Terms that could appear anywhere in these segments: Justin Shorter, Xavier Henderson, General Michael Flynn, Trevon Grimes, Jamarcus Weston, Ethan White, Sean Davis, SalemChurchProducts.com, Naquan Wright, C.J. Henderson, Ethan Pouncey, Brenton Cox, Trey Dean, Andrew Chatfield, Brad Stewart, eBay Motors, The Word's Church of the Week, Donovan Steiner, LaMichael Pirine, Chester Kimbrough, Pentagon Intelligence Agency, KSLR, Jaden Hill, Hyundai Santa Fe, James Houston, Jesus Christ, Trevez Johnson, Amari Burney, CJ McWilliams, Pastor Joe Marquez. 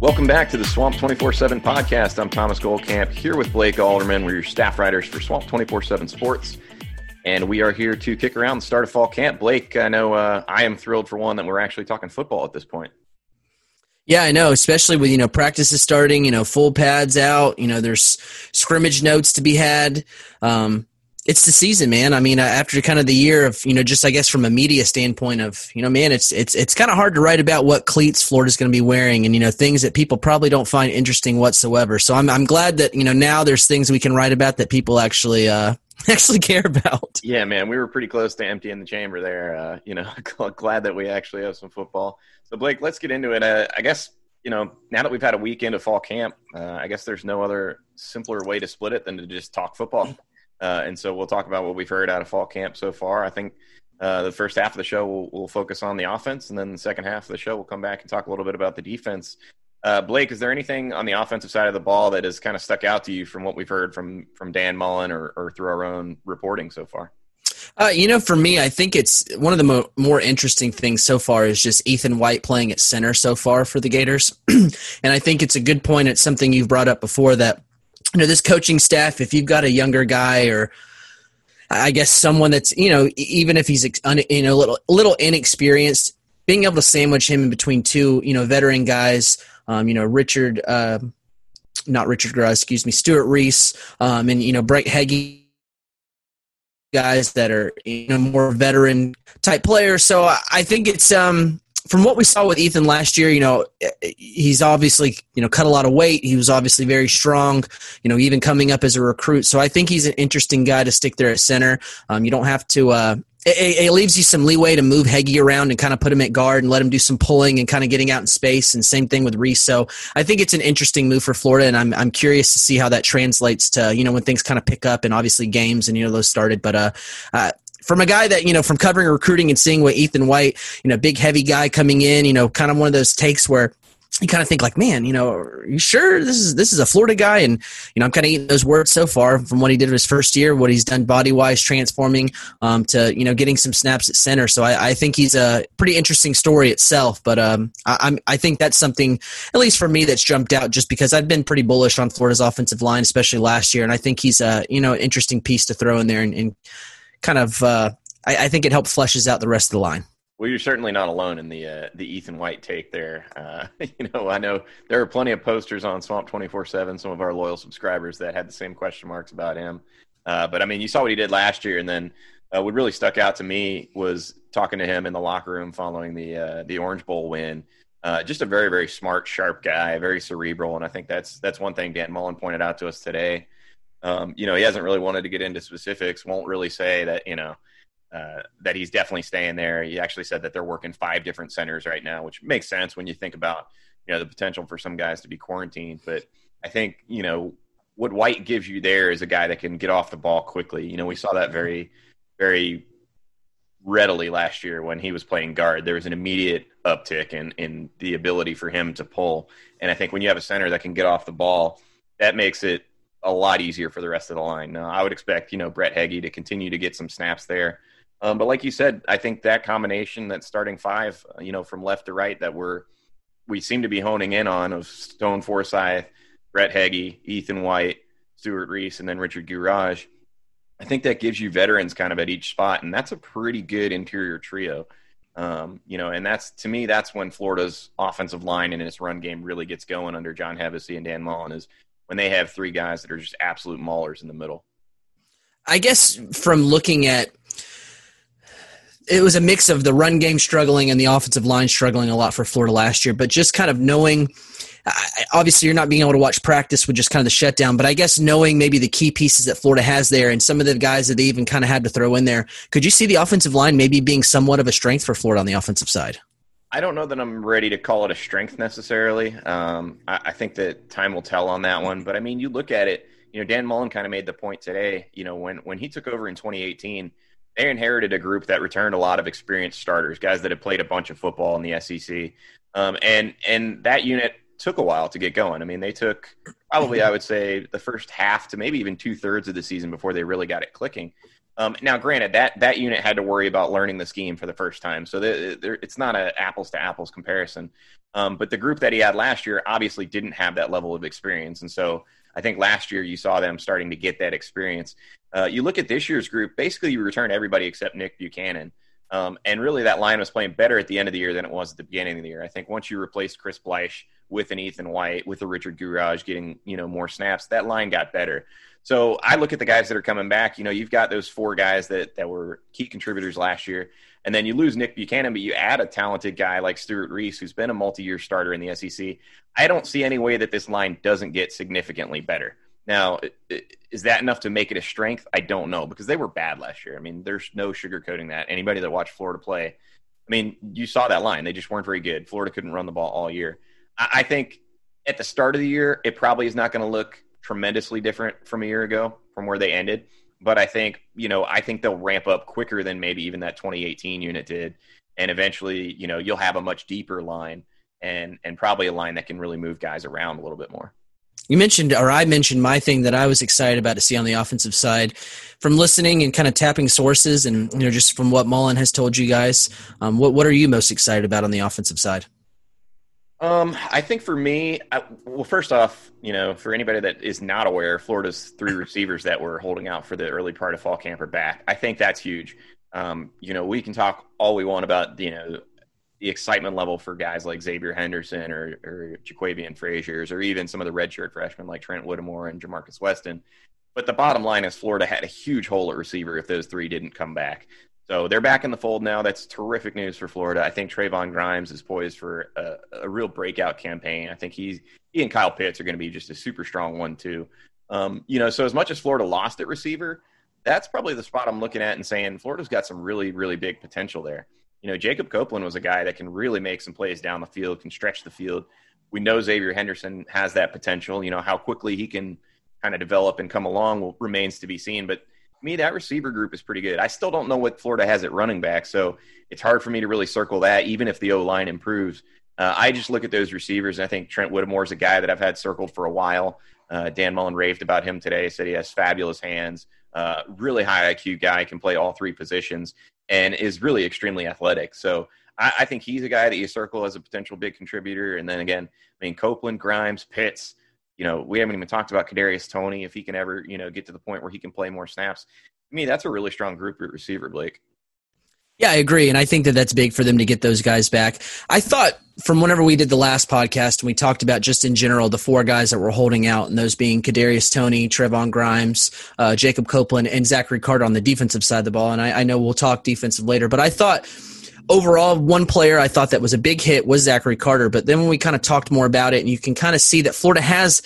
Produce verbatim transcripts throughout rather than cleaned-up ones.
Welcome back to the Swamp twenty-four seven podcast. I'm Thomas Goldcamp here with Blake Alderman. We're your staff writers for Swamp twenty-four seven Sports, and we are here to kick around the start of fall camp. Blake, I know uh, I am thrilled for one that we're actually talking football at this point. Yeah, I know, especially with, you know, practices starting, you know, full pads out, you know, there's scrimmage notes to be had. Um, it's the season, man. I mean, after kind of the year of, you know, just I guess from a media standpoint of, you know, man, it's it's it's kind of hard to write about what cleats Florida's going to be wearing and, you know, things that people probably don't find interesting whatsoever. So I'm I'm glad that, you know, now there's things we can write about that people actually uh, actually care about. Yeah, man, we were pretty close to emptying the chamber there. Uh, you know, glad that we actually have some football. So, Blake, let's get into it. Uh, I guess, you know, now that we've had a weekend of fall camp, uh, I guess there's no other simpler way to split it than to just talk football. Uh, and so we'll talk about what we've heard out of fall camp so far. I think uh, the first half of the show we'll, we'll focus on the offense, and then the second half of the show we'll come back and talk a little bit about the defense. Uh, Blake, is there anything on the offensive side of the ball that has kind of stuck out to you from what we've heard from from Dan Mullen or, or through our own reporting so far? Uh, you know, for me, I think it's one of the mo- more interesting things so far is just Ethan White playing at center so far for the Gators. And I think it's a good point. It's something you've brought up before that, you know, this coaching staff, if you've got a younger guy or I guess someone that's, you know, even if he's you know, a little, little inexperienced, being able to sandwich him in between two, you know, veteran guys, um, you know, Richard, uh, not Richard Gourage, excuse me, Stuart Reese, um, and, you know, Brett Heggie, guys that are, you know, more veteran type players. So I think it's, um, from what we saw with Ethan last year, you know, he's obviously, you know, cut a lot of weight. He was obviously very strong, you know, even coming up as a recruit. So I think he's an interesting guy to stick there at center. Um, you don't have to uh, – it, it leaves you some leeway to move Heggie around and kind of put him at guard and let him do some pulling and kind of getting out in space, and same thing with Reese. So I think it's an interesting move for Florida, and I'm I'm curious to see how that translates to, you know, when things kind of pick up and obviously games and, you know, those started. But uh, uh from a guy that, you know, from covering recruiting and seeing what Ethan White, you know, big, heavy guy coming in, you know, kind of one of those takes where you kind of think like, man, you know, are you sure this is this is a Florida guy? And, you know, I'm kind of eating those words so far from what he did his first year, what he's done body-wise, transforming um, to, you know, getting some snaps at center. So I, I think he's a pretty interesting story itself. But um, I, I'm, I think that's something, at least for me, that's jumped out just because I've been pretty bullish on Florida's offensive line, especially last year. And I think he's a, you know, interesting piece to throw in there and, and kind of uh, I, I think it helps fleshes out the rest of the line. Well, you're certainly not alone in the uh, the Ethan White take there. Uh, you know, I know there are plenty of posters on Swamp twenty-four seven, some of our loyal subscribers that had the same question marks about him. Uh, but, I mean, you saw what he did last year, and then uh, what really stuck out to me was talking to him in the locker room following the uh, the Orange Bowl win. Uh, just a very, very smart, sharp guy, very cerebral, and I think that's that's one thing Dan Mullen pointed out to us today. Um, you know, he hasn't really wanted to get into specifics, won't really say that, you know, uh, that he's definitely staying there. He actually said that they're working five different centers right now, which makes sense when you think about, you know, the potential for some guys to be quarantined. But I think, you know, what White gives you there is a guy that can get off the ball quickly. You know, we saw that very, very readily last year when he was playing guard. There was an immediate uptick in, in the ability for him to pull. And I think when you have a center that can get off the ball, that makes it a lot easier for the rest of the line. Now, I would expect, you know, Brett Heggie to continue to get some snaps there. Um, but like you said, I think that combination, that starting five, you know, from left to right that we're, we seem to be honing in on of Stone Forsythe, Brett Heggie, Ethan White, Stuart Reese, and then Richard Gourage. I think that gives you veterans kind of at each spot. And that's a pretty good interior trio. Um, you know, and that's, to me, that's when Florida's offensive line and its run game really gets going under John Hevesy and Dan Mullen, is when they have three guys that are just absolute maulers in the middle. I guess from looking at it was a mix of the run game struggling and the offensive line struggling a lot for Florida last year, but just kind of knowing, obviously you're not being able to watch practice with just kind of the shutdown, but I guess knowing maybe the key pieces that Florida has there and some of the guys that they even kind of had to throw in there, could you see the offensive line maybe being somewhat of a strength for Florida on the offensive side? I don't know that I'm ready to call it a strength necessarily. Um, I, I think that time will tell on that one, but I mean, you look at it, you know, Dan Mullen kind of made the point today, you know, when, when he took over in twenty eighteen, they inherited a group that returned a lot of experienced starters, guys that had played a bunch of football in the S E C. Um, and, and that unit took a while to get going. I mean, they took probably, I would say, the first half to maybe even two thirds of the season before they really got it clicking. Um, now, granted, that, that unit had to worry about learning the scheme for the first time. So they're, they're, it's not an apples-to-apples comparison. Um, but the group that he had last year obviously didn't have that level of experience. And so I think last year you saw them starting to get that experience. Uh, you look at this year's group, basically you return everybody except Nick Buchanan. Um, and really that line was playing better at the end of the year than it was at the beginning of the year. I think once you replaced Chris Bleich with an Ethan White, with a Richard Gourage getting, you know, more snaps, that line got better. So I look at the guys that are coming back. You know, you've got those four guys that, that were key contributors last year, and then you lose Nick Buchanan, but you add a talented guy like Stuart Reese, who's been a multi-year starter in the S E C. I don't see any way that this line doesn't get significantly better. Now, is that enough to make it a strength? I don't know, because they were bad last year. I mean, there's no sugarcoating that. Anybody that watched Florida play, I mean, you saw that line. They just weren't very good. Florida couldn't run the ball all year. I think at the start of the year, it probably is not going to look tremendously different from a year ago from where they ended. But I think, you know, I think they'll ramp up quicker than maybe even that twenty eighteen unit did. And eventually, you know, you'll have a much deeper line and and probably a line that can really move guys around a little bit more. You mentioned, or I mentioned my thing that I was excited about to see on the offensive side from listening and kind of tapping sources and, you know, just from what Mullen has told you guys, um, what, what are you most excited about on the offensive side? Um, I think for me, I, well, first off, you know, for anybody that is not aware, Florida's three receivers that were holding out for the early part of fall camp are back. I think that's huge. Um, you know, we can talk all we want about, you know, the excitement level for guys like Xavier Henderson or, or Jaquavion Fraziers, or even some of the redshirt freshmen like Trent Whittemore and Jamarcus Weston. But the bottom line is Florida had a huge hole at receiver if those three didn't come back. So they're back in the fold now. That's terrific news for Florida. I think Trevon Grimes is poised for a, a real breakout campaign. I think he's, he and Kyle Pitts are going to be just a super strong one too. Um, you know, so as much as Florida lost at receiver, that's probably the spot I'm looking at and saying Florida's got some really, really big potential there. You know, Jacob Copeland was a guy that can really make some plays down the field, can stretch the field. We know Xavier Henderson has that potential. You know, how quickly he can kind of develop and come along will, remains to be seen. But me, that receiver group is pretty good. I still don't know what Florida has at running back, so it's hard for me to really circle that, even if the O-line improves. Uh, I just look at those receivers, and I think Trent Whittemore is a guy that I've had circled for a while. Uh, Dan Mullen raved about him today, said he has fabulous hands, uh, really high I Q guy, can play all three positions, and is really extremely athletic. So I, I think he's a guy that you circle as a potential big contributor. And then again, I mean, Copeland, Grimes, Pitts, you know, we haven't even talked about Kadarius Toney, if he can ever, you know, get to the point where he can play more snaps. I mean, that's a really strong group at receiver, Blake. Yeah, I agree. And I think that that's big for them to get those guys back. I thought from whenever we did the last podcast and we talked about just in general the four guys that were holding out, and those being Kadarius Toney, Trevon Grimes, uh, Jacob Copeland, and Zachary Carter on the defensive side of the ball. And I, I know we'll talk defensive later, but I thought – overall, one player I thought that was a big hit was Zachary Carter, but then when we kind of talked more about it, and you can kind of see that Florida has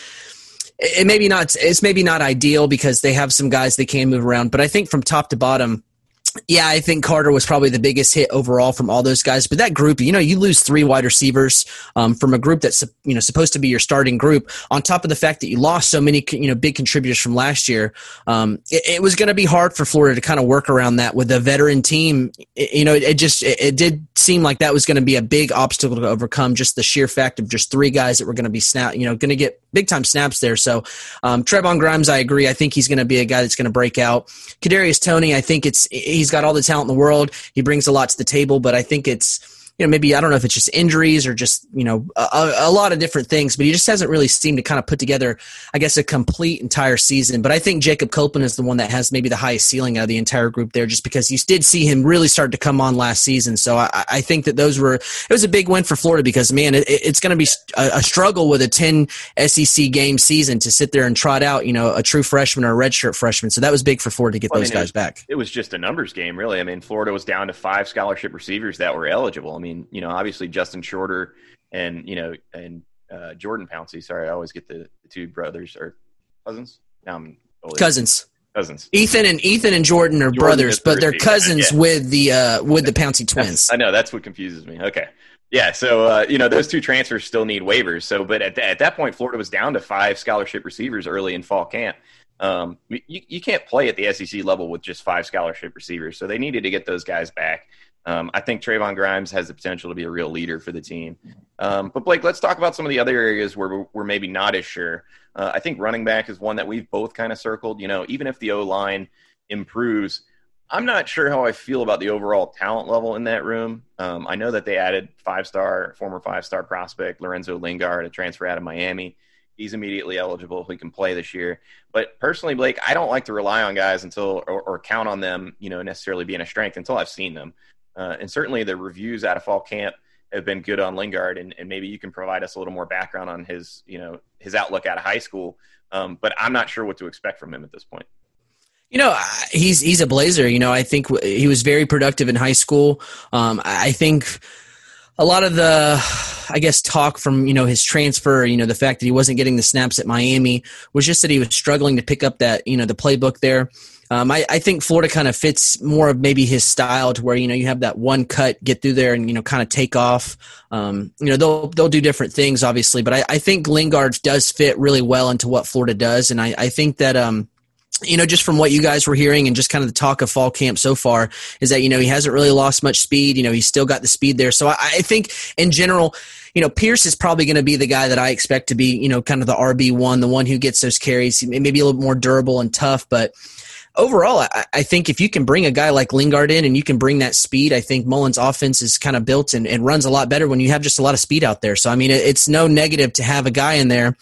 it maybe not it's maybe not ideal because they have some guys they can move around, but I think from top to bottom, yeah, I think Carter was probably the biggest hit overall from all those guys. But that group, you know, you lose three wide receivers um, from a group that's, you know, supposed to be your starting group, on top of the fact that you lost so many, you know, big contributors from last year. Um, it, it was going to be hard for Florida to kind of work around that with a veteran team. It, you know, it, it just it, it did seem like that was going to be a big obstacle to overcome, just the sheer fact of just three guys that were going to be snap, you know, going to get big time snaps there. So um, Trevon Grimes, I agree. I think he's going to be a guy that's going to break out. Kadarius Toney, I think it's he's got all the talent in the world. He brings a lot to the table, but I think it's you know, maybe, I don't know if it's just injuries or just, you know, a, a lot of different things, but he just hasn't really seemed to kind of put together, I guess, a complete entire season. But I think Jacob Copeland is the one that has maybe the highest ceiling out of the entire group there, just because you did see him really start to come on last season. So I, I think that those were, it was a big win for Florida because, man, it, it's going to be a, a struggle with a ten S E C game season to sit there and trot out, you know, a true freshman or a redshirt freshman. So that was big for Florida to get well, those I mean, guys it was, back. It was just a numbers game, really. I mean, Florida was down to five scholarship receivers that were eligible. I mean, you know, obviously Justin Shorter and, you know, and uh, Jordan Pouncey. Sorry, I always get the, the two brothers or cousins. Now I'm old. Cousins. Cousins. Ethan and Ethan and Jordan are Jordan brothers, but they're cousins yeah. with the uh, with the Pouncey twins. I know, that's what confuses me. Okay. Yeah, so, uh, you know, those two transfers still need waivers. So, but at, th- at that point, Florida was down to five scholarship receivers early in fall camp. Um, you, you can't play at the S E C level with just five scholarship receivers. So they needed to get those guys back. Um, I think Trevon Grimes has the potential to be a real leader for the team. Um, but, Blake, let's talk about some of the other areas where we're maybe not as sure. Uh, I think running back is one that we've both kind of circled. You know, even if the O-line improves, I'm not sure how I feel about the overall talent level in that room. Um, I know that they added five-star, former five-star prospect Lorenzo Lingard, a transfer out of Miami. He's immediately eligible. He can play this year. But personally, Blake, I don't like to rely on guys until or, or count on them, you know, necessarily being a strength until I've seen them. Uh, and certainly the reviews out of fall camp have been good on Lingard, and, and maybe you can provide us a little more background on his, you know, his outlook out of high school. Um, but I'm not sure what to expect from him at this point. You know, he's he's a Blazer. You know, I think he was very productive in high school. Um, I think a lot of the, I guess, talk from, you know, his transfer, you know, the fact that he wasn't getting the snaps at Miami was just that he was struggling to pick up that, you know, the playbook there. Um, I, I think Florida kind of fits more of maybe his style to where, you know, you have that one cut, get through there and, you know, kind of take off. Um, you know, they'll they'll do different things, obviously. But I, I think Lingard does fit really well into what Florida does. And I, I think that, um, you know, just from what you guys were hearing and just kind of the talk of fall camp so far is that, you know, he hasn't really lost much speed. You know, he's still got the speed there. So I, I think in general – you know, Pierce is probably going to be the guy that I expect to be, you know, kind of the R B one, the one who gets those carries, maybe a little more durable and tough. But overall, I, I think if you can bring a guy like Lingard in and you can bring that speed, I think Mullen's offense is kind of built and, and runs a lot better when you have just a lot of speed out there. So, I mean, it, it's no negative to have a guy in there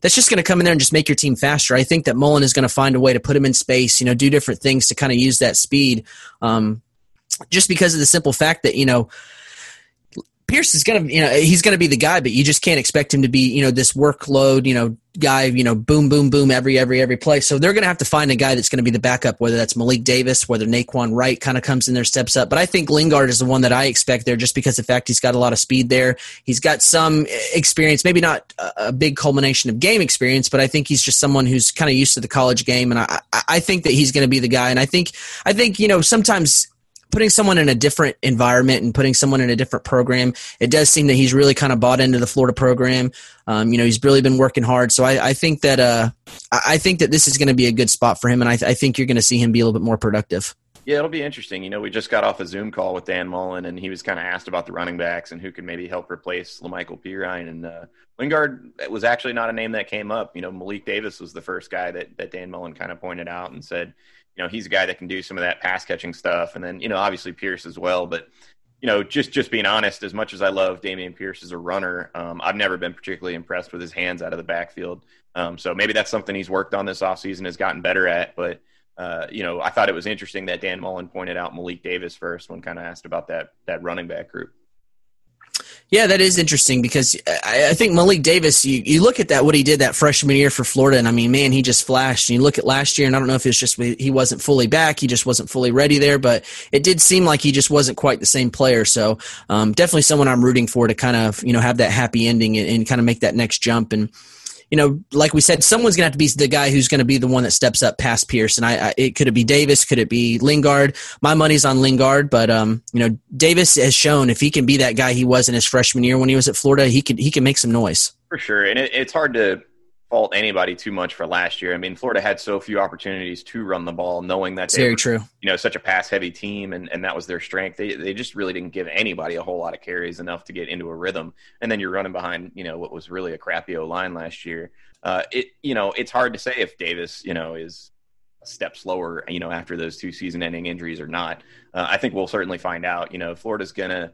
that's just going to come in there and just make your team faster. I think that Mullen is going to find a way to put him in space, you know, do different things to kind of use that speed um, just because of the simple fact that, you know, Pierce is going to, you know, he's going to be the guy, but you just can't expect him to be, you know, this workload, you know, guy, you know, boom, boom, boom, every, every, every play. So they're going to have to find a guy that's going to be the backup, whether that's Malik Davis, whether Naquan Wright kind of comes in there, steps up. But I think Lingard is the one that I expect there just because of the fact he's got a lot of speed there. He's got some experience, maybe not a big culmination of game experience, but I think he's just someone who's kind of used to the college game. And I, I think that he's going to be the guy. And I think, I think, you know, sometimes putting someone in a different environment and putting someone in a different program, it does seem that he's really kind of bought into the Florida program. Um, you know, he's really been working hard. So I, I think that uh, I think that this is going to be a good spot for him, and I, th- I think you're going to see him be a little bit more productive. Yeah, it'll be interesting. You know, we just got off a Zoom call with Dan Mullen, and he was kind of asked about the running backs and who could maybe help replace LaMichael Pirine. And uh, Lingard was actually not a name that came up. You know, Malik Davis was the first guy that, that Dan Mullen kind of pointed out and said, you know, he's a guy that can do some of that pass-catching stuff. And then, you know, obviously Pierce as well. But, you know, just, just being honest, as much as I love Damian Pierce as a runner, um, I've never been particularly impressed with his hands out of the backfield. Um, so maybe that's something he's worked on this offseason, has gotten better at. But, uh, you know, I thought it was interesting that Dan Mullen pointed out Malik Davis first when kind of asked about that that running back group. Yeah, that is interesting because I, I think Malik Davis, you, you look at that, what he did that freshman year for Florida, and I mean, man, he just flashed. And you look at last year, and I don't know if it's just he wasn't fully back, he just wasn't fully ready there, but it did seem like he just wasn't quite the same player. So um, definitely someone I'm rooting for to kind of, you know, have that happy ending and, and kind of make that next jump. And you know, like we said, someone's going to have to be the guy who's going to be the one that steps up past Pierce. And I, I it could it be Davis? Could it be Lingard? My money's on Lingard, but um, you know, Davis has shown if he can be that guy he was in his freshman year when he was at Florida, he could he can make some noise for sure. And it, it's hard to fault anybody too much for last year. I mean, Florida had so few opportunities to run the ball, knowing that they were, very true. You know, such a pass heavy team, and, and that was their strength. They they just really didn't give anybody a whole lot of carries enough to get into a rhythm. And then you're running behind, you know, what was really a crappy O line last year. Uh, it you know, it's hard to say if Davis, you know, is a step slower, you know, after those two season ending injuries or not. Uh, I think we'll certainly find out. You know, Florida's gonna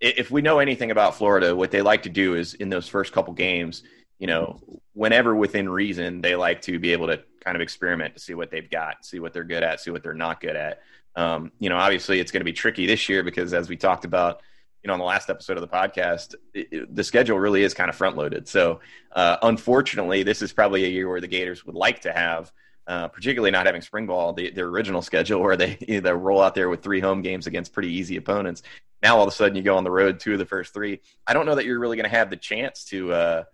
if we know anything about Florida, what they like to do is in those first couple games, you know, whenever within reason, they like to be able to kind of experiment to see what they've got, see what they're good at, see what they're not good at. Um, you know, obviously it's going to be tricky this year because, as we talked about, you know, on the last episode of the podcast, it, it, the schedule really is kind of front loaded. So uh, unfortunately, this is probably a year where the Gators would like to have, uh, particularly not having spring ball, the, their original schedule where they, you know, they roll out there with three home games against pretty easy opponents. Now, all of a sudden you go on the road, two of the first three. I don't know that you're really going to have the chance to, uh,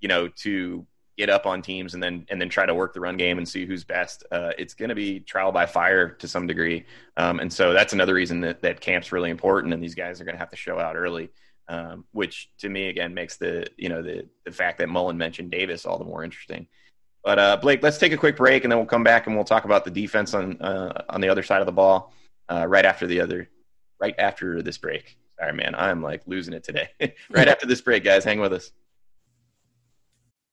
you know, to get up on teams and then and then try to work the run game and see who's best. Uh, it's going to be trial by fire to some degree. Um, and so that's another reason that, that camp's really important, and these guys are going to have to show out early, um, which to me, again, makes the, you know, the, the fact that Mullen mentioned Davis all the more interesting. But uh, Blake, let's take a quick break, and then we'll come back and we'll talk about the defense on uh, on the other side of the ball uh, right after the other, right after this break. Sorry, man, I'm like losing it today. Right after this break, guys, hang with us.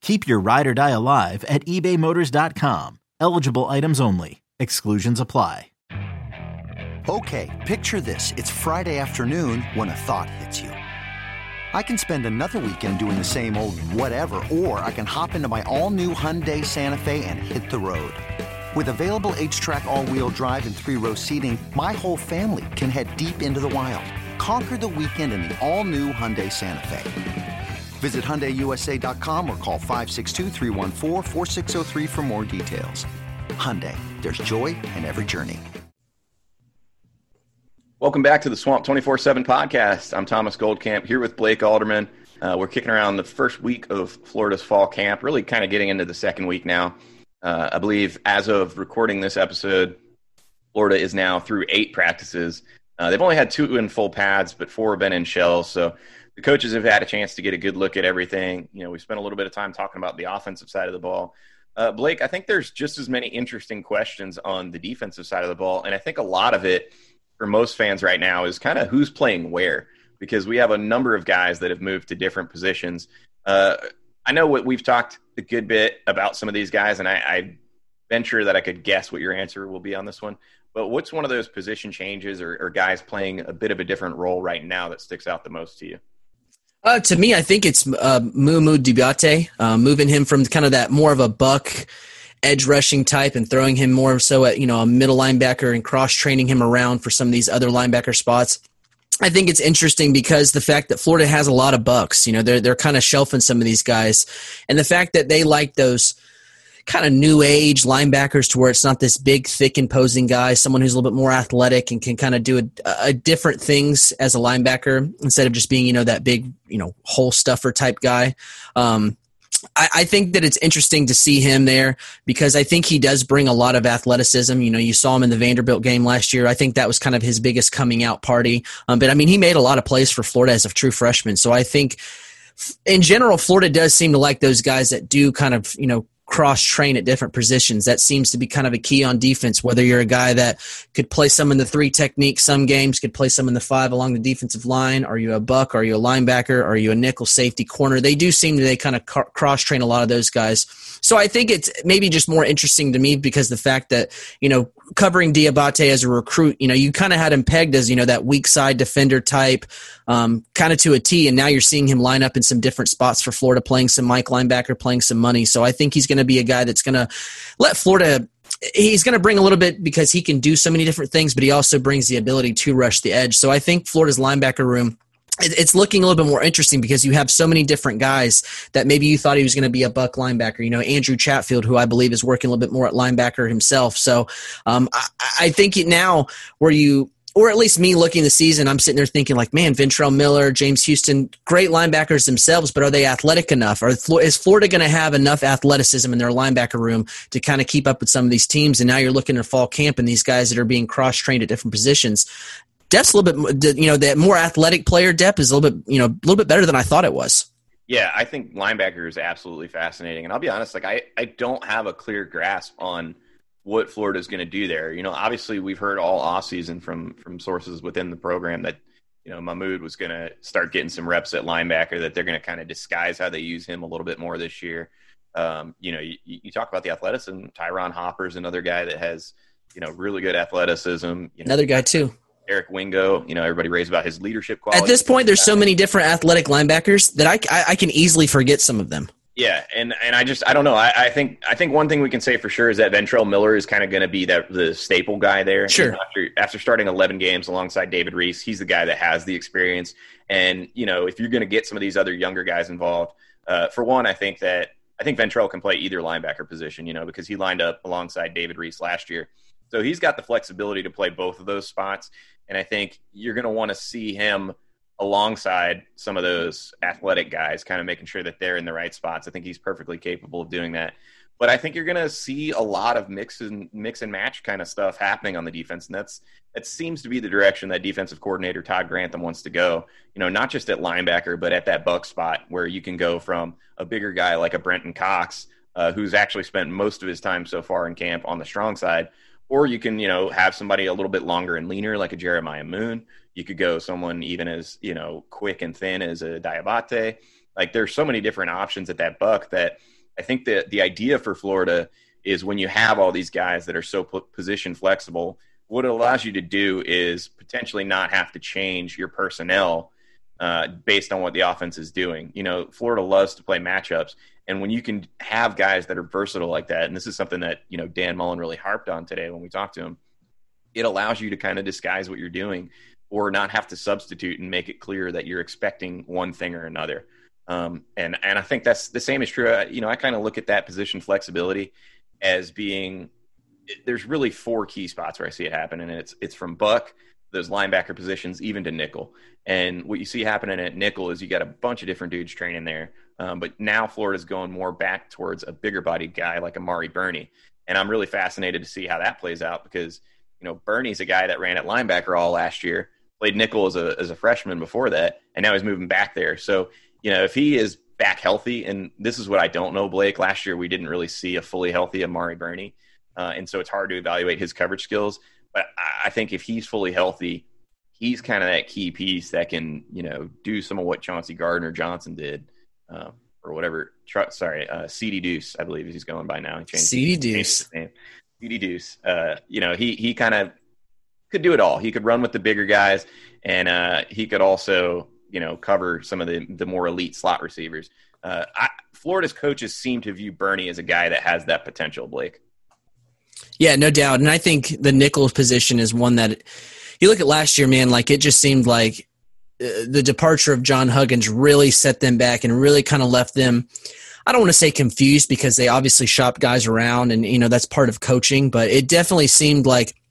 Keep your ride or die alive at ebay motors dot com. Eligible items only. Exclusions apply. Okay, picture this. It's Friday afternoon when a thought hits you. I can spend another weekend doing the same old whatever, or I can hop into my all-new Hyundai Santa Fe and hit the road. With available H-Track all-wheel drive and three-row seating, my whole family can head deep into the wild. Conquer the weekend in the all-new Hyundai Santa Fe. Visit Hyundai U S A dot com or call five six two, three one four, four six zero three for more details. Hyundai, there's joy in every journey. Welcome back to the Swamp twenty-four seven podcast. I'm Thomas Goldcamp here with Blake Alderman. Uh, we're kicking around the first week of Florida's fall camp, really kind of getting into the second week now. Uh, I believe as of recording this episode, Florida is now through eight practices. Uh, they've only had two in full pads, but four have been in shells, so the coaches have had a chance to get a good look at everything. You know, we spent a little bit of time talking about the offensive side of the ball. Uh, Blake, I think there's just as many interesting questions on the defensive side of the ball, and I think a lot of it for most fans right now is kind of who's playing where, because we have a number of guys that have moved to different positions. Uh, I know what we've talked a good bit about some of these guys, and I, I venture that I could guess what your answer will be on this one. But what's one of those position changes or, or guys playing a bit of a different role right now that sticks out the most to you? Uh, to me, I think it's uh, Mumu Diabate, uh, moving him from kind of that more of a buck edge rushing type and throwing him more so at, you know, a middle linebacker and cross-training him around for some of these other linebacker spots. I think it's interesting because the fact that Florida has a lot of bucks, you know, they're, they're kind of shelving some of these guys. And the fact that they like those kind of new age linebackers to where it's not this big, thick, imposing guy, someone who's a little bit more athletic and can kind of do a, a different things as a linebacker instead of just being, you know, that big, you know, hole stuffer type guy. Um, I, I think that it's interesting to see him there because I think he does bring a lot of athleticism. You know, you saw him in the Vanderbilt game last year. I think that was kind of his biggest coming out party. Um, but I mean, he made a lot of plays for Florida as a true freshman. So I think in general, Florida does seem to like those guys that do kind of, you know, cross-train at different positions. That seems to be kind of a key on defense, whether you're a guy that could play some in the three technique, some games could play some in the five along the defensive line. Are you a buck? Are you a linebacker? Are you a nickel, safety, corner? They do seem to they kind of cross-train a lot of those guys. So I think it's maybe just more interesting to me because the fact that, you know, covering Diabate as a recruit, you know, you kind of had him pegged as, you know, that weak side defender type, um, kind of to a T, and now you're seeing him line up in some different spots for Florida, playing some Mike linebacker, playing some money. So I think he's going to be a guy that's going to let Florida – he's going to bring a little bit because he can do so many different things, but he also brings the ability to rush the edge. So I think Florida's linebacker room it's looking a little bit more interesting because you have so many different guys that maybe you thought he was going to be a buck linebacker. You know, Andrew Chatfield, who I believe is working a little bit more at linebacker himself. So um, I, I think now where you – or at least me looking the season, I'm sitting there thinking like, man, Ventrell Miller, James Houston, great linebackers themselves, but are they athletic enough? Or is Florida going to have enough athleticism in their linebacker room to kind of keep up with some of these teams? And now you're looking at fall camp and these guys that are being cross-trained at different positions. Depth's a little bit, you know, that more athletic player depth is a little bit, you know, a little bit better than I thought it was. Yeah, I think linebacker is absolutely fascinating. And I'll be honest, like I, I don't have a clear grasp on what Florida's going to do there. You know, obviously we've heard all offseason from from sources within the program that, you know, Mahmoud was going to start getting some reps at linebacker, that they're going to kind of disguise how they use him a little bit more this year. Um, you know, you, you talk about the athleticism, Tyron Hopper's another guy that has, you know, really good athleticism. You know, another guy too. Eric Wingo, you know, everybody raves about his leadership qualities. At this point, there's so many different athletic linebackers that I, I, I can easily forget some of them. Yeah, and, and I just I don't know. I, I think I think one thing we can say for sure is that Ventrell Miller is kind of going to be that the staple guy there. Sure. You know, after after starting eleven games alongside David Reese, he's the guy that has the experience. And you know, if you're going to get some of these other younger guys involved, uh, for one, I think that I think Ventrell can play either linebacker position. You know, because he lined up alongside David Reese last year, so he's got the flexibility to play both of those spots. And I think you're going to want to see him alongside some of those athletic guys, kind of making sure that they're in the right spots. I think he's perfectly capable of doing that. But I think you're going to see a lot of mix and mix and match kind of stuff happening on the defense. And that's, that seems to be the direction that defensive coordinator Todd Grantham wants to go, you know, not just at linebacker, but at that buck spot where you can go from a bigger guy like a Brenton Cox, uh, who's actually spent most of his time so far in camp on the strong side, or you can, you know, have somebody a little bit longer and leaner like a Jeremiah Moon. You could go someone even as, you know, quick and thin as a Diabate. Like there's so many different options at that buck that I think that the idea for Florida is when you have all these guys that are so position flexible, what it allows you to do is potentially not have to change your personnel uh, based on what the offense is doing. You know, Florida loves to play matchups. And when you can have guys that are versatile like that, and this is something that, you know, Dan Mullen really harped on today when we talked to him, it allows you to kind of disguise what you're doing or not have to substitute and make it clear that you're expecting one thing or another. Um, and and I think that's the same is true. I, you know, I kind of look at that position flexibility as being there's really four key spots where I see it happen, and it's it's from buck, those linebacker positions, even to nickel. And what you see happening at nickel is you got a bunch of different dudes training there, um, but now Florida's going more back towards a bigger-bodied guy like Amari Burney. And I'm really fascinated to see how that plays out because, you know, Burney's a guy that ran at linebacker all last year, played nickel as a as a freshman before that, and now he's moving back there. So, you know, if he is back healthy, and this is what I don't know, Blake, last year we didn't really see a fully healthy Amari Burney, uh, and so it's hard to evaluate his coverage skills. But I think if he's fully healthy, he's kind of that key piece that can, you know, do some of what Chauncey Gardner-Johnson did uh, or whatever. Tr- sorry, uh, CeeDee Deuce, I believe he's going by now. He changed CeeDee Deuce. CeeDee Deuce. Uh, you know, he he kind of – could do it all. He could run with the bigger guys, and uh, he could also, you know, cover some of the, the more elite slot receivers. Uh, I, Florida's coaches seem to view Burney as a guy that has that potential, Blake. Yeah, no doubt. And I think the nickel position is one that you look at last year, man, like it just seemed like the departure of John Huggins really set them back and really kind of left them – I don't want to say confused because they obviously shop guys around and, you know, that's part of coaching, but it definitely seemed like –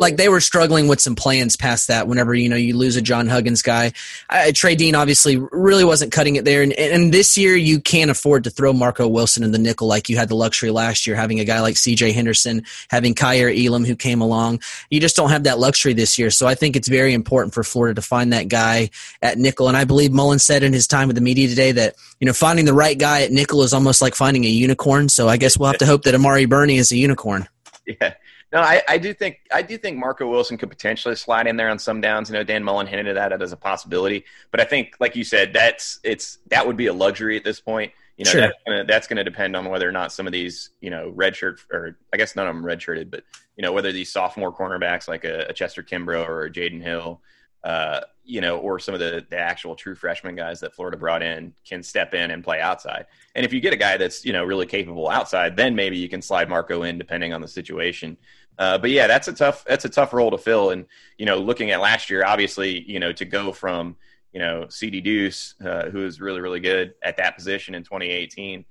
like they were struggling with some plans past that whenever, you know, you lose a John Huggins guy. I, Trey Dean obviously really wasn't cutting it there. And, and this year you can't afford to throw Marco Wilson in the nickel like you had the luxury last year, having a guy like C J Henderson, having Kyer Elam who came along. You just don't have that luxury this year. So I think it's very important for Florida to find that guy at nickel. And I believe Mullen said in his time with the media today that, you know, finding the right guy at nickel is almost like finding a unicorn. So I guess we'll have to hope that Amari Burney is a unicorn. Yeah. No, I, I do think I do think Marco Wilson could potentially slide in there on some downs. You know, Dan Mullen hinted at that as a possibility, but I think, like you said, that's it's that would be a luxury at this point. You know, sure. that's gonna, that's going to depend on whether or not some of these, you know, redshirt or I guess none of them redshirted, but you know, whether these sophomore cornerbacks like a, a Chester Kimbrough or a Jaden Hill, uh, you know, or some of the, the actual true freshman guys that Florida brought in can step in and play outside. And if you get a guy that's, you know, really capable outside, then maybe you can slide Marco in depending on the situation. Uh, but yeah, that's a tough, that's a tough role to fill. And, you know, looking at last year, obviously, you know, to go from, you know, CeeDee Deuce, uh, who was really, really good at that position in twenty eighteen,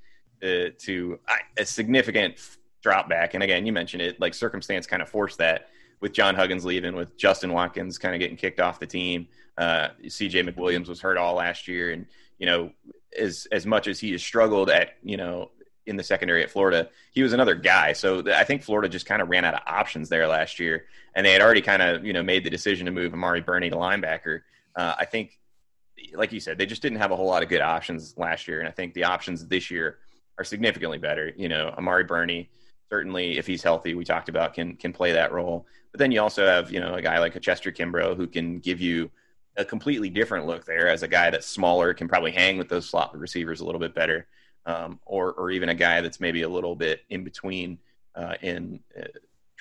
uh, to a significant drop back. And again, you mentioned it, like circumstance kind of forced that with John Huggins leaving, with Justin Watkins kind of getting kicked off the team. Uh, C J McWilliams was hurt all last year. And, you know, as as much as he has struggled at, you know, in the secondary at Florida, he was another guy. So I think Florida just kind of ran out of options there last year, and they had already kind of, you know, made the decision to move Amari Burney to linebacker. Uh, I think, like you said, they just didn't have a whole lot of good options last year. And I think the options this year are significantly better. You know, Amari Burney, certainly if he's healthy, we talked about can, can play that role, but then you also have, you know, a guy like a Chester Kimbrough who can give you a completely different look there as a guy that's smaller, can probably hang with those slot receivers a little bit better. Um, or, or even a guy that's maybe a little bit in between uh, in uh,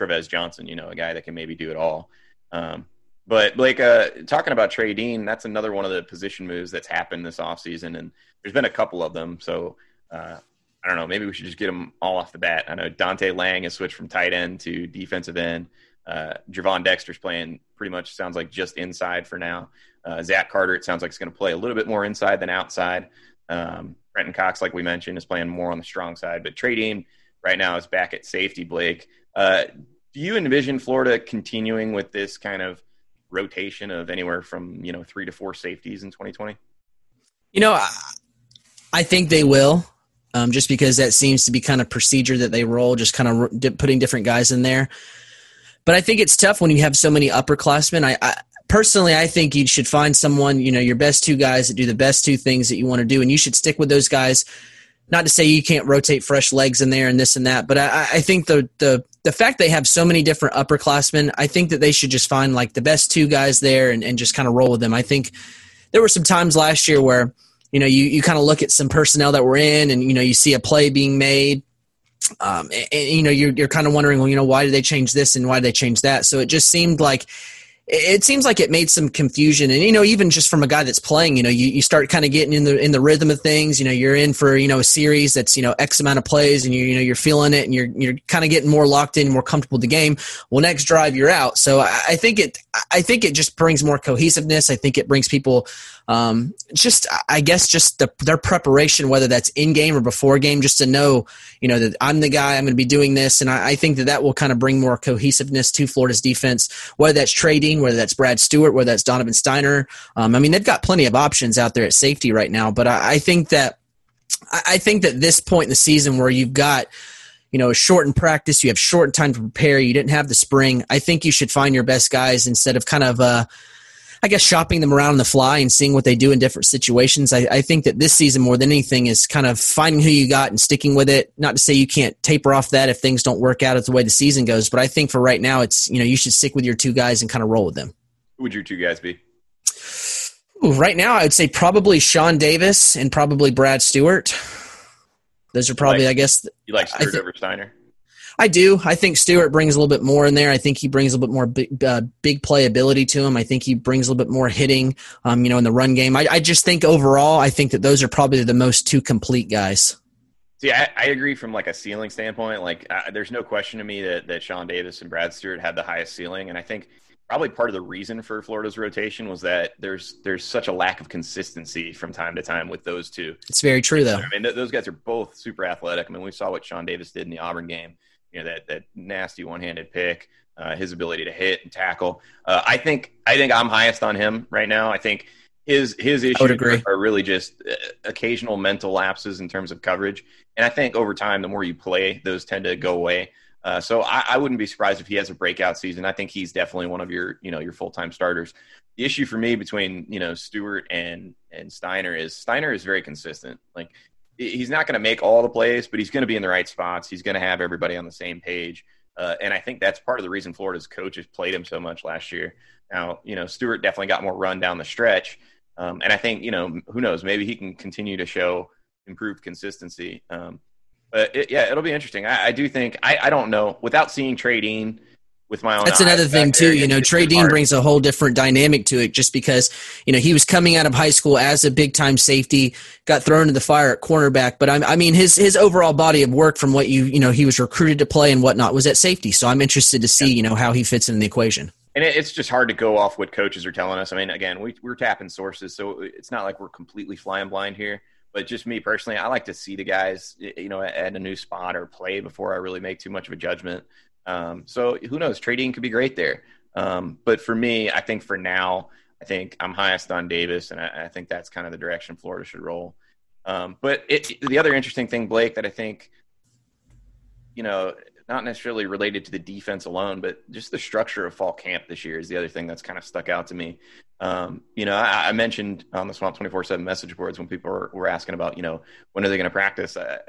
Trevez Johnson, you know, a guy that can maybe do it all. Um, but Blake, uh, talking about Trey Dean, that's another one of the position moves that's happened this offseason, and there's been a couple of them. So uh, I don't know, maybe we should just get them all off the bat. I know Dante Lang has switched from tight end to defensive end. Uh, Javon Dexter's playing pretty much sounds like just inside for now. Uh, Zach Carter, it sounds like it's going to play a little bit more inside than outside. Um, Brenton Cox, like we mentioned, is playing more on the strong side, but Trey Dean right now is back at safety. Blake, uh, do you envision Florida continuing with this kind of rotation of anywhere from, you know, three to four safeties in twenty twenty? You know, I, I think they will, um, just because that seems to be kind of procedure that they roll, just kind of ro- di- putting different guys in there. But I think it's tough when you have so many upperclassmen. I, I Personally, I think you should find someone, you know, your best two guys that do the best two things that you want to do, and you should stick with those guys. Not to say you can't rotate fresh legs in there and this and that, but I, I think the, the the fact they have so many different upperclassmen, I think that they should just find, like, the best two guys there and, and just kind of roll with them. I think there were some times last year where, you know, you, you kind of look at some personnel that were in and, you know, you see a play being made, um, and, and, you know, you're, you're kind of wondering, well, you know, why did they change this and why did they change that? So it just seemed like – it seems like it made some confusion. And, you know, even just from a guy that's playing, you know, you, you start kind of getting in the in the rhythm of things. You know, you're in for, you know, a series that's, you know, X amount of plays, and, you you know, you're feeling it, and you're you're kind of getting more locked in, more comfortable with the game. Well, next drive, you're out. So I, I think it I think it just brings more cohesiveness. I think it brings people um, just, I guess, just the, their preparation, whether that's in-game or before game, just to know, you know, that I'm the guy, I'm going to be doing this. And I, I think that that will kind of bring more cohesiveness to Florida's defense, whether that's Trey Dean, whether that's Brad Stewart, whether that's Donovan Steiner. Um, I mean, they've got plenty of options out there at safety right now, but I, I think that I think that this point in the season where you've got, you know, a shortened practice, you have shortened time to prepare, you didn't have the spring, I think you should find your best guys instead of kind of, uh, I guess, shopping them around on the fly and seeing what they do in different situations. I, I think that this season more than anything is kind of finding who you got and sticking with it. Not to say you can't taper off that if things don't work out as the way the season goes, but I think for right now it's, you know, you should stick with your two guys and kind of roll with them. Who would your two guys be? Ooh, right now I would say probably Sean Davis and probably Brad Stewart. Those are probably, like, I guess. You like Stewart th- over Steiner? I do. I think Stewart brings a little bit more in there. I think he brings a little bit more big, uh, big play ability to him. I think he brings a little bit more hitting, um, you know, in the run game. I, I just think overall, I think that those are probably the most two complete guys. See, I, I agree from, like, a ceiling standpoint. Like, I, there's no question to me that, that Sean Davis and Brad Stewart had the highest ceiling. And I think probably part of the reason for Florida's rotation was that there's there's such a lack of consistency from time to time with those two. It's very true, though. I mean, th- those guys are both super athletic. I mean, we saw what Sean Davis did in the Auburn game. You know, that that nasty one-handed pick, uh, his ability to hit and tackle. Uh, I think I think I'm highest on him right now. I think his his issues are, are really just occasional mental lapses in terms of coverage, and I think over time, the more you play, those tend to go away. Uh, so I, I wouldn't be surprised if he has a breakout season. I think he's definitely one of your you know your full-time starters. The issue for me between you know Stewart and and Steiner is Steiner is very consistent. Like, he's not going to make all the plays, but he's going to be in the right spots. He's going to have everybody on the same page. Uh, and I think that's part of the reason Florida's coaches played him so much last year. Now, you know, Stewart definitely got more run down the stretch. Um, and I think, you know, who knows, maybe he can continue to show improved consistency. Um, but it, yeah, it'll be interesting. I, I do think, I, I don't know, without seeing Trey Dean with my own That's another thing there, too. You know, Trey Dean hard. brings a whole different dynamic to it just because, you know, he was coming out of high school as a big time safety, got thrown in the fire at cornerback. But I, I mean, his, his overall body of work from what you, you know, he was recruited to play and whatnot was at safety. So I'm interested to see, yeah. you know, how he fits in the equation. And it, it's just hard to go off what coaches are telling us. I mean, again, we, we're tapping sources, so it's not like we're completely flying blind here. But just me personally, I like to see the guys, you know, at a new spot or play before I really make too much of a judgment. Um, so who knows? Trey Dean could be great there. Um, but for me, I think for now, I think I'm highest on Davis, and I, I think that's kind of the direction Florida should roll. Um, but it, the other interesting thing, Blake, that I think, you know, not necessarily related to the defense alone, but just the structure of fall camp this year is the other thing that's kind of stuck out to me. Um, you know, I, I mentioned on the Swamp twenty-four seven message boards when people were, were asking about, you know, when are they going to practice? I,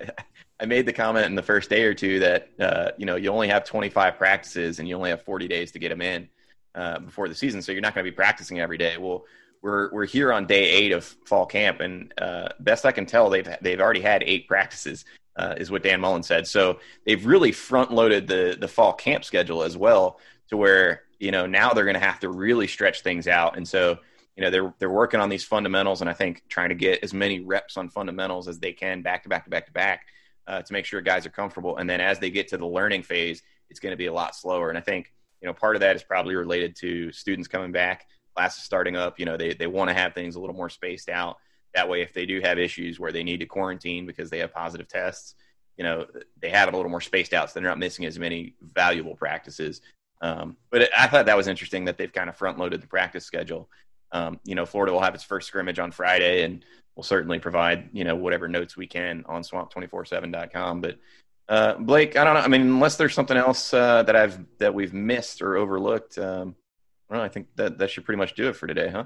I made the comment in the first day or two that, uh, you know, you only have twenty-five practices and you only have forty days to get them in uh, before the season. So you're not going to be practicing every day. Well, we're, we're here on day eight of fall camp. And uh, best I can tell, they've, they've already had eight practices. Uh, is what Dan Mullen said. So they've really front-loaded the the fall camp schedule as well, to where, you know, now they're going to have to really stretch things out. And so, you know, they're they're working on these fundamentals, and I think trying to get as many reps on fundamentals as they can, back to back to back to back, uh, to make sure guys are comfortable. And then as they get to the learning phase, it's going to be a lot slower. And I think, you know, part of that is probably related to students coming back, classes starting up. You know, they they want to have things a little more spaced out. That way, if they do have issues where they need to quarantine because they have positive tests, you know, they have it a little more spaced out, so they're not missing as many valuable practices. Um, but it, I thought that was interesting that they've kind of front-loaded the practice schedule. Um, you know, Florida will have its first scrimmage on Friday, and we'll certainly provide, you know, whatever notes we can on swamp two four seven dot com. But, uh, Blake, I don't know. I mean, unless there's something else uh, that I've that we've missed or overlooked, um, well, I think that, that should pretty much do it for today, huh?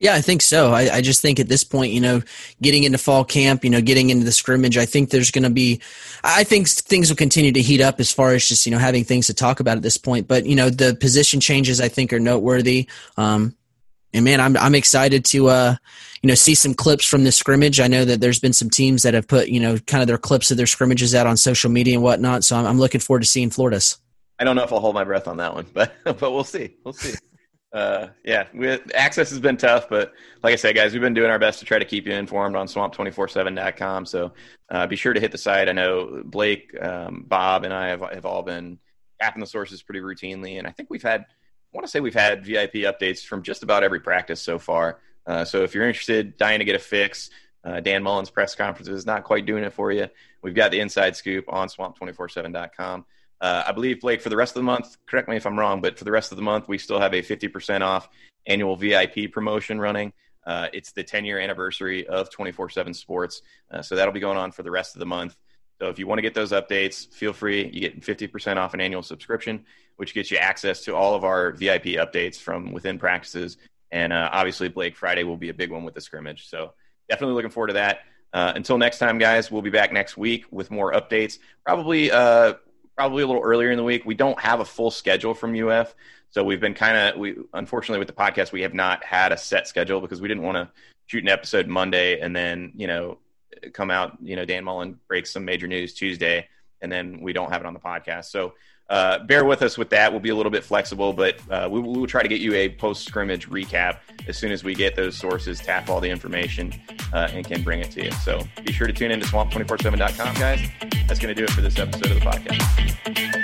Yeah, I think so. I, I just think at this point, you know, getting into fall camp, you know, getting into the scrimmage, I think there's going to be – I think things will continue to heat up as far as just, you know, having things to talk about at this point. But, you know, the position changes I think are noteworthy. Um, and, man, I'm I'm excited to, uh, you know, see some clips from the scrimmage. I know that there's been some teams that have put, you know, kind of their clips of their scrimmages out on social media and whatnot. So I'm, I'm looking forward to seeing Florida's. I don't know if I'll hold my breath on that one, but but we'll see. We'll see. Uh, yeah, we, access has been tough, but like I said, guys, we've been doing our best to try to keep you informed on swamp two four seven dot com. So uh, be sure to hit the site. I know Blake, um, Bob, and I have, have all been tapping the sources pretty routinely. And I think we've had, I want to say we've had V I P updates from just about every practice so far. Uh, so if you're interested, dying to get a fix, uh, Dan Mullen's press conference is not quite doing it for you. We've got the inside scoop on swamp two four seven dot com. Uh, I believe, Blake, for the rest of the month, correct me if I'm wrong, but for the rest of the month, we still have a fifty percent off annual V I P promotion running. Uh, it's the ten-year anniversary of twenty-four seven Sports, uh, so that'll be going on for the rest of the month. So if you want to get those updates, feel free. You get fifty percent off an annual subscription, which gets you access to all of our V I P updates from within practices. And uh, obviously, Blake, Friday will be a big one with the scrimmage. So definitely looking forward to that. Uh, until next time, guys, we'll be back next week with more updates. Probably uh, – Probably a little earlier in the week. We don't have a full schedule from U F, so we've been kind of we unfortunately with the podcast we have not had a set schedule because we didn't want to shoot an episode Monday and then you know come out you know Dan Mullen breaks some major news Tuesday and then we don't have it on the podcast. So uh, bear with us with that. We'll be a little bit flexible, but uh, we, we will try to get you a post scrimmage recap as soon as we get those sources, tap all the information, uh, and can bring it to you. So be sure to tune in to swamp two four seven dot com, guys. That's going to do it for this episode of the podcast.